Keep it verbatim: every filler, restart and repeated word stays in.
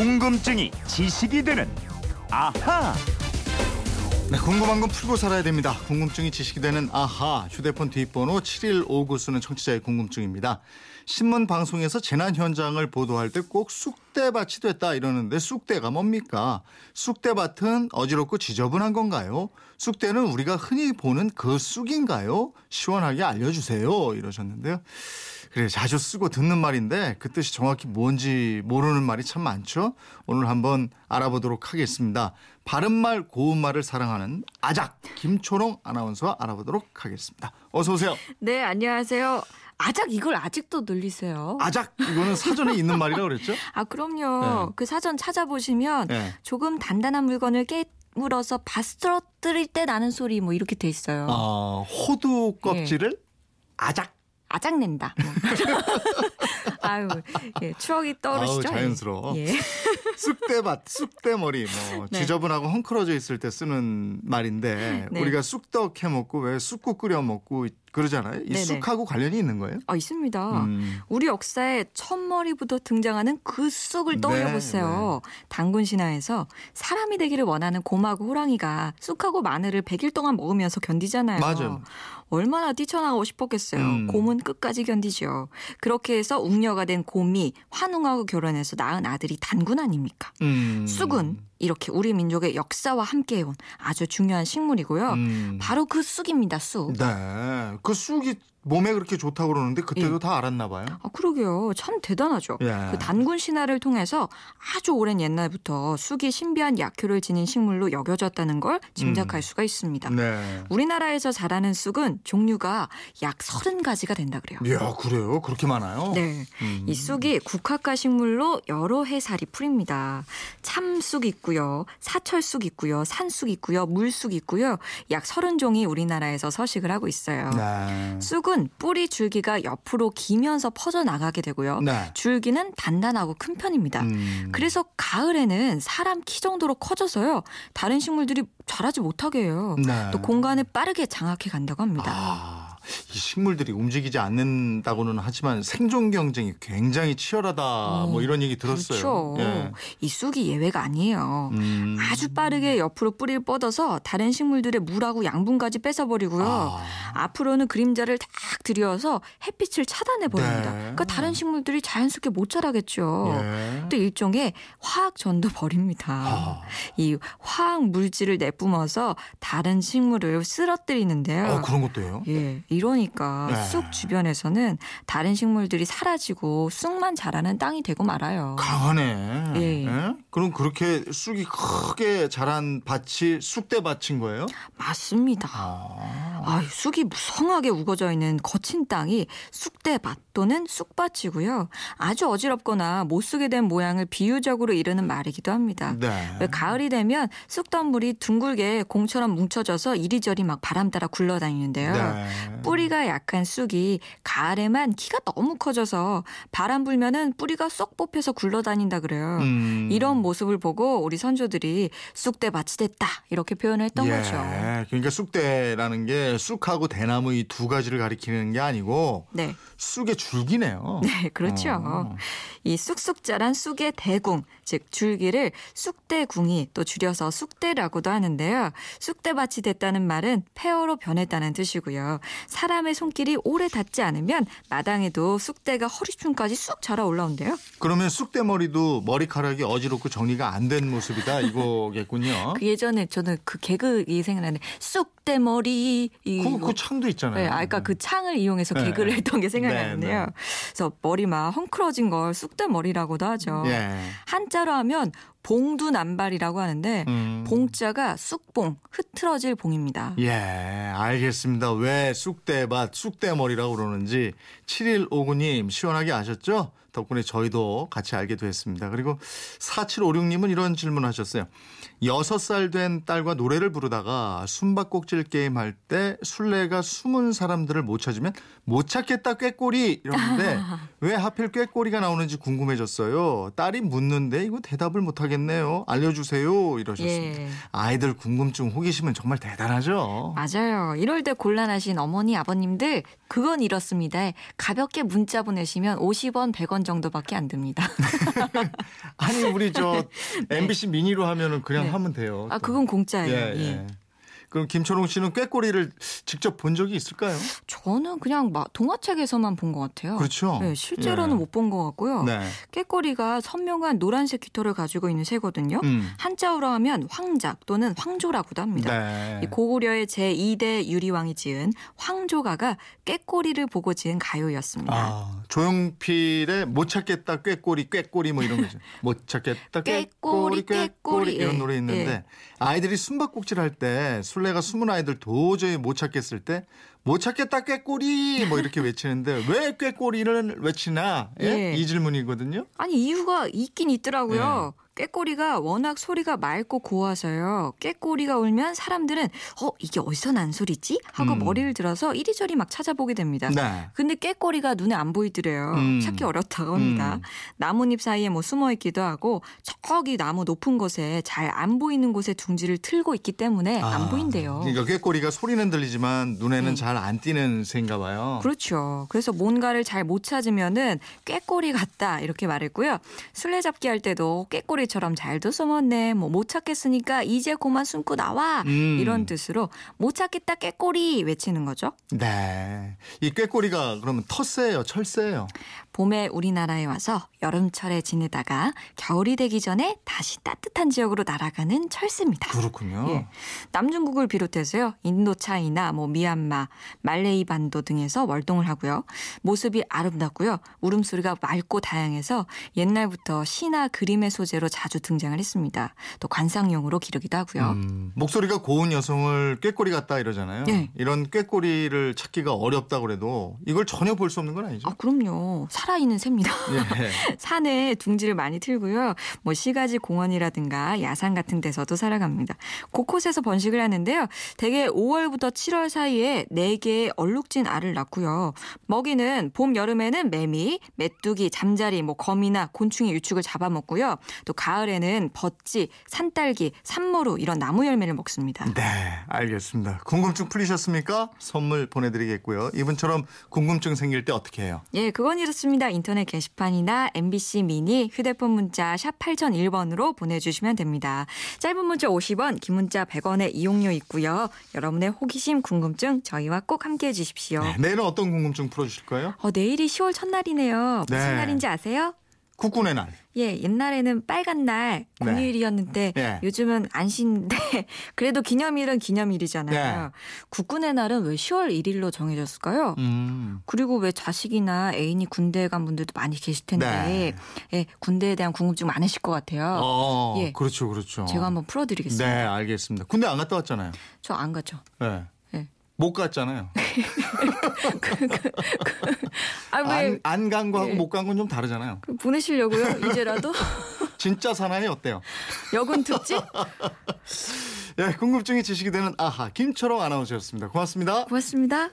궁금증이 지식이 되는 아하. 네, 궁금한 건 풀고 살아야 됩니다. 궁금증이 지식이 되는 아하. 휴대폰 뒷번호 칠일오구 쓰는 청취자의 궁금증입니다. 신문 방송에서 재난 현장을 보도할 때 꼭 쑥대밭이 됐다 이러는데 쑥대가 뭡니까? 쑥대밭은 어지럽고 지저분한 건가요? 쑥대는 우리가 흔히 보는 그 쑥인가요? 시원하게 알려주세요 이러셨는데요. 그래, 자주 쓰고 듣는 말인데 그 뜻이 정확히 뭔지 모르는 말이 참 많죠. 오늘 한번 알아보도록 하겠습니다. 바른말 고운말을 사랑하는 아작 김초롱 아나운서와 알아보도록 하겠습니다. 어서 오세요. 네, 안녕하세요. 아작 이걸 아직도 늘리세요? 아작 이거는 사전에 있는 말이라고 그랬죠? 아, 그럼요. 네. 그 사전 찾아보시면 네. 조금 단단한 물건을 깨물어서 바스러뜨릴 때 나는 소리 뭐 이렇게 돼 있어요. 아, 호두 껍질을 네. 아작. 아작낸다. 아유, 예, 추억이 떠오르시죠? 아우, 자연스러워. 예. 쑥대밭, 쑥대머리, 뭐 네. 지저분하고 헝클어져 있을 때 쓰는 말인데 네. 우리가 쑥떡 해먹고 왜 쑥국 끓여 먹고 그러잖아요. 이 네네. 쑥하고 관련이 있는 거예요? 아, 있습니다. 음. 우리 역사에 첫머리부터 등장하는 그 쑥을 떠올려보세요. 네, 네. 단군 신화에서 사람이 되기를 원하는 곰하고 호랑이가 쑥하고 마늘을 백일 동안 먹으면서 견디잖아요. 맞아요. 얼마나 뛰쳐나가고 싶었겠어요. 음. 곰은 끝까지 견디죠. 그렇게 해서 웅녀가 된 곰이 환웅하고 결혼해서 낳은 아들이 단군 아닙니까? 음. 쑥은 이렇게 우리 민족의 역사와 함께해온 아주 중요한 식물이고요. 음. 바로 그 쑥입니다. 쑥. 네. 그 쑥이 몸에 그렇게 좋다고 그러는데 그때도 예. 다 알았나 봐요. 아, 그러게요. 참 대단하죠. 예. 그 단군 신화를 통해서 아주 오랜 옛날부터 쑥이 신비한 약효를 지닌 식물로 여겨졌다는 걸 짐작할 음. 수가 있습니다. 네. 우리나라에서 자라는 쑥은 종류가 약 서른 가지가 된다 그래요. 이야, 그래요? 그렇게 많아요? 네. 음. 이 쑥이 국화과 식물로 여러 해살이 풀입니다. 참쑥 있고요. 사철쑥 있고요. 산쑥 있고요. 물쑥 있고요. 약 서른 종이 우리나라에서 서식을 하고 있어요. 네. 쑥은 뿌리 줄기가 옆으로 기면서 퍼져나가게 되고요. 네. 줄기는 단단하고 큰 편입니다. 음. 그래서 가을에는 사람 키 정도로 커져서요. 다른 식물들이 자라지 못하게 해요. 네. 또 공간을 빠르게 장악해 간다고 합니다. 아, 이 식물들이 움직이지 않는다고는 하지만 생존 경쟁이 굉장히 치열하다. 오, 뭐 이런 얘기 들었어요. 그렇죠. 예. 이 쑥이 예외가 아니에요. 음. 아주 빠르게 옆으로 뿌리를 뻗어서 다른 식물들의 물하고 양분까지 뺏어버리고요. 아. 앞으로는 그림자를 다 들여서 햇빛을 차단해버립니다. 네. 그러니까 다른 식물들이 자연스럽게 못 자라겠죠. 예. 또 일종의 화학전도 벌입니다. 아. 이 화학 물질을 내뿜어서 다른 식물을 쓰러뜨리는데요. 아, 그런 것도 해요? 예, 이러니까 네. 쑥 주변에서는 다른 식물들이 사라지고 쑥만 자라는 땅이 되고 말아요. 강하네. 예. 예? 그럼 그렇게 쑥이 크게 자란 밭이 쑥대밭인 거예요? 맞습니다. 아, 아 쑥이 무성하게 우거져 있는 거친 땅이 쑥대밭 또는 쑥밭이고요. 아주 어지럽거나 못 쓰게 된 모양을 비유적으로 이르는 말이기도 합니다. 네. 왜 가을이 되면 쑥덤불이 둥글게 공처럼 뭉쳐져서 이리저리 막 바람 따라 굴러다니는데요. 네. 뿌리가 약한 쑥이 가을에만 키가 너무 커져서 바람 불면은 뿌리가 쏙 뽑혀서 굴러다닌다 그래요. 음. 이런 모습을 보고 우리 선조들이 쑥대밭이 됐다 이렇게 표현을 했던 예. 거죠. 그러니까 쑥대라는 게 쑥하고 대나무 이 두 가지를 가리키는 게 아니고 네. 쑥의 줄기네요. 네, 그렇죠. 어. 이 쑥쑥 자란 쑥의 대궁, 즉 줄기를 쑥대궁이 또 줄여서 쑥대라고도 하는데요. 쑥대밭이 됐다는 말은 폐허로 변했다는 뜻이고요. 사람의 손길이 오래 닿지 않으면 마당에도 쑥대가 허리춤까지 쑥 자라 올라온대요. 그러면 쑥대머리도 머리카락이 어지럽고 정리가 안 된 모습이다 이거겠군요. 그 예전에 저는 그 개그이 생각나는데 쑥대머리. 그, 그 창도 있잖아요. 네, 아, 그러니까 그 창을 이용해서 네. 개그를 했던 게 생각나는데요. 네, 네. 그래서 머리만 헝클어진 걸 쑥대머리라고도 하죠. 네. 한자로 하면 봉두난발이라고 하는데 음. 봉자가 쑥봉, 흐트러질 봉입니다. 예, 알겠습니다. 왜 쑥대밭, 쑥대머리라고 그러는지 칠일오구 님 시원하게 아셨죠? 덕분에 저희도 같이 알게 됐습니다. 그리고 사칠오육 님은 이런 질문하셨어요. 여섯 살 된 딸과 노래를 부르다가 숨바꼭질 게임할 때 술래가 숨은 사람들을 못 찾으면 못 찾겠다 꾀꼬리 이러는데 왜 하필 꾀꼬리가 나오는지 궁금해졌어요. 딸이 묻는데 이거 대답을 못하겠어요. 겠네요. 알려주세요. 이러셨습니다. 예. 아이들 궁금증, 호기심은 정말 대단하죠. 맞아요. 이럴 때 곤란하신 어머니, 아버님들 그건 이렇습니다. 가볍게 문자 보내시면 오십 원, 백 원 오천 원 정도밖에 안 듭니다. 아니 우리 저 엠비씨 네. 미니로 하면은 그냥 네. 하면 돼요. 아 그건 공짜예요. 예, 예. 예. 그럼 김초롱 씨는 꾀꼬리를 직접 본 적이 있을까요? 저는 그냥 막 동화책에서만 본 것 같아요. 그렇죠. 네, 실제로는 예. 못 본 것 같고요. 네. 꾀꼬리가 선명한 노란색 깃털을 가지고 있는 새거든요. 음. 한자어로 하면 황작 또는 황조라고도 합니다. 네. 고구려의 제이 대 유리왕이 지은 황조가가 꾀꼬리를 보고 지은 가요였습니다. 아, 조용필의 못 찾겠다 꾀꼬리 꾀꼬리 뭐 이런 거죠. 못 찾겠다 꾀꼬리 꾀꼬리, 꾀꼬리 이런 노래 있는데 예. 아이들이 숨바꼭질 할 때 술래가 숨은 아이들 도저히 못 찾겠을 때 못 찾겠다 꾀꼬리 뭐 이렇게 외치는데 왜 꾀꼬리를 외치나 예? 예. 이 질문이거든요. 아니 이유가 있긴 있더라고요. 예. 꾀꼬리가 워낙 소리가 맑고 고와서요. 꾀꼬리가 울면 사람들은 어 이게 어디서 난 소리지? 하고 음. 머리를 들어서 이리저리 막 찾아보게 됩니다. 네. 근데 꾀꼬리가 눈에 안 보이더래요. 음. 찾기 어렵다고 합니다. 음. 나뭇잎 사이에 뭐 숨어있기도 하고 저기 나무 높은 곳에 잘 안 보이는 곳에 둥지를 틀고 있기 때문에 아. 안 보인대요. 그러니까 꾀꼬리가 소리는 들리지만 눈에는 네. 잘 안 띄는 새인가 봐요. 그렇죠. 그래서 뭔가를 잘 못 찾으면은 꾀꼬리 같다 이렇게 말했고요. 술래잡기 할 때도 꾀꼬리처럼 잘도 숨었네. 뭐 못 찾겠으니까 이제 그만 숨고 나와. 음. 이런 뜻으로 못 찾겠다 꾀꼬리 외치는 거죠. 네. 이 꾀꼬리가 그러면 텃새예요? 철새예요? 봄에 우리나라에 와서 여름철에 지내다가 겨울이 되기 전에 다시 따뜻한 지역으로 날아가는 철새입니다. 그렇군요. 예. 남중국을 비롯해서요. 인도차이나 뭐 미얀마 말레이 반도 등에서 월동을 하고요. 모습이 아름답고요. 울음소리가 맑고 다양해서 옛날부터 시나 그림의 소재로 자주 등장을 했습니다. 또 관상용으로 기르기도 하고요. 음, 목소리가 고운 여성을 꾀꼬리 같다 이러잖아요. 네. 이런 꾀꼬리를 찾기가 어렵다고 해도 이걸 전혀 볼 수 없는 건 아니죠? 아, 그럼요. 살아있는 새입니다. 예. 산에 둥지를 많이 틀고요. 뭐 시가지 공원이라든가 야산 같은 데서도 살아갑니다. 곳곳에서 번식을 하는데요. 대개 오월부터 칠월 사이에 네 개의 얼룩진 알을 낳고요. 먹이는 봄, 여름에는 매미, 메뚜기, 잠자리, 뭐 거미나 곤충의 유충을 잡아먹고요. 또 가을에는 벗지, 산딸기, 산모루 이런 나무 열매를 먹습니다. 네, 알겠습니다. 궁금증 풀리셨습니까? 선물 보내드리겠고요. 이분처럼 궁금증 생길 때 어떻게 해요? 예, 그건 이렇습니다. 인터넷 게시판이나 엠비씨 미니, 휴대폰 문자 샵 팔공공일 번으로 보내주시면 됩니다. 짧은 문자 오십 원, 긴 문자 백 원의 이용료 있고요. 여러분의 호기심, 궁금증 저희 꼭 함께해 주십시오. 네, 내일은 어떤 궁금증 풀어주실까요? 어, 내일이 시월 첫날이네요. 무슨 네. 날인지 아세요? 국군의 날. 예, 옛날에는 빨간 날 공휴일이었는데 네. 네. 요즘은 안 쉬는데 그래도 기념일은 기념일이잖아요. 네. 국군의 날은 왜 시월 일일로 정해졌을까요? 음. 그리고 왜 자식이나 애인이 군대에 간 분들도 많이 계실 텐데 네. 예, 군대에 대한 궁금증 많으실 것 같아요. 어, 예, 그렇죠, 그렇죠. 제가 한번 풀어드리겠습니다. 네, 알겠습니다. 군대 안 갔다 왔잖아요. 저 안 갔죠. 네. 못 갔잖아요. 아, 왜, 안, 안 간 거하고 예. 못 간 건 좀 다르잖아요. 보내시려고요? 이제라도? 진짜 사나이 어때요? 여군 특집? 예, 궁금증이 지식이 되는 아하 김초롱 아나운서였습니다. 고맙습니다. 고맙습니다.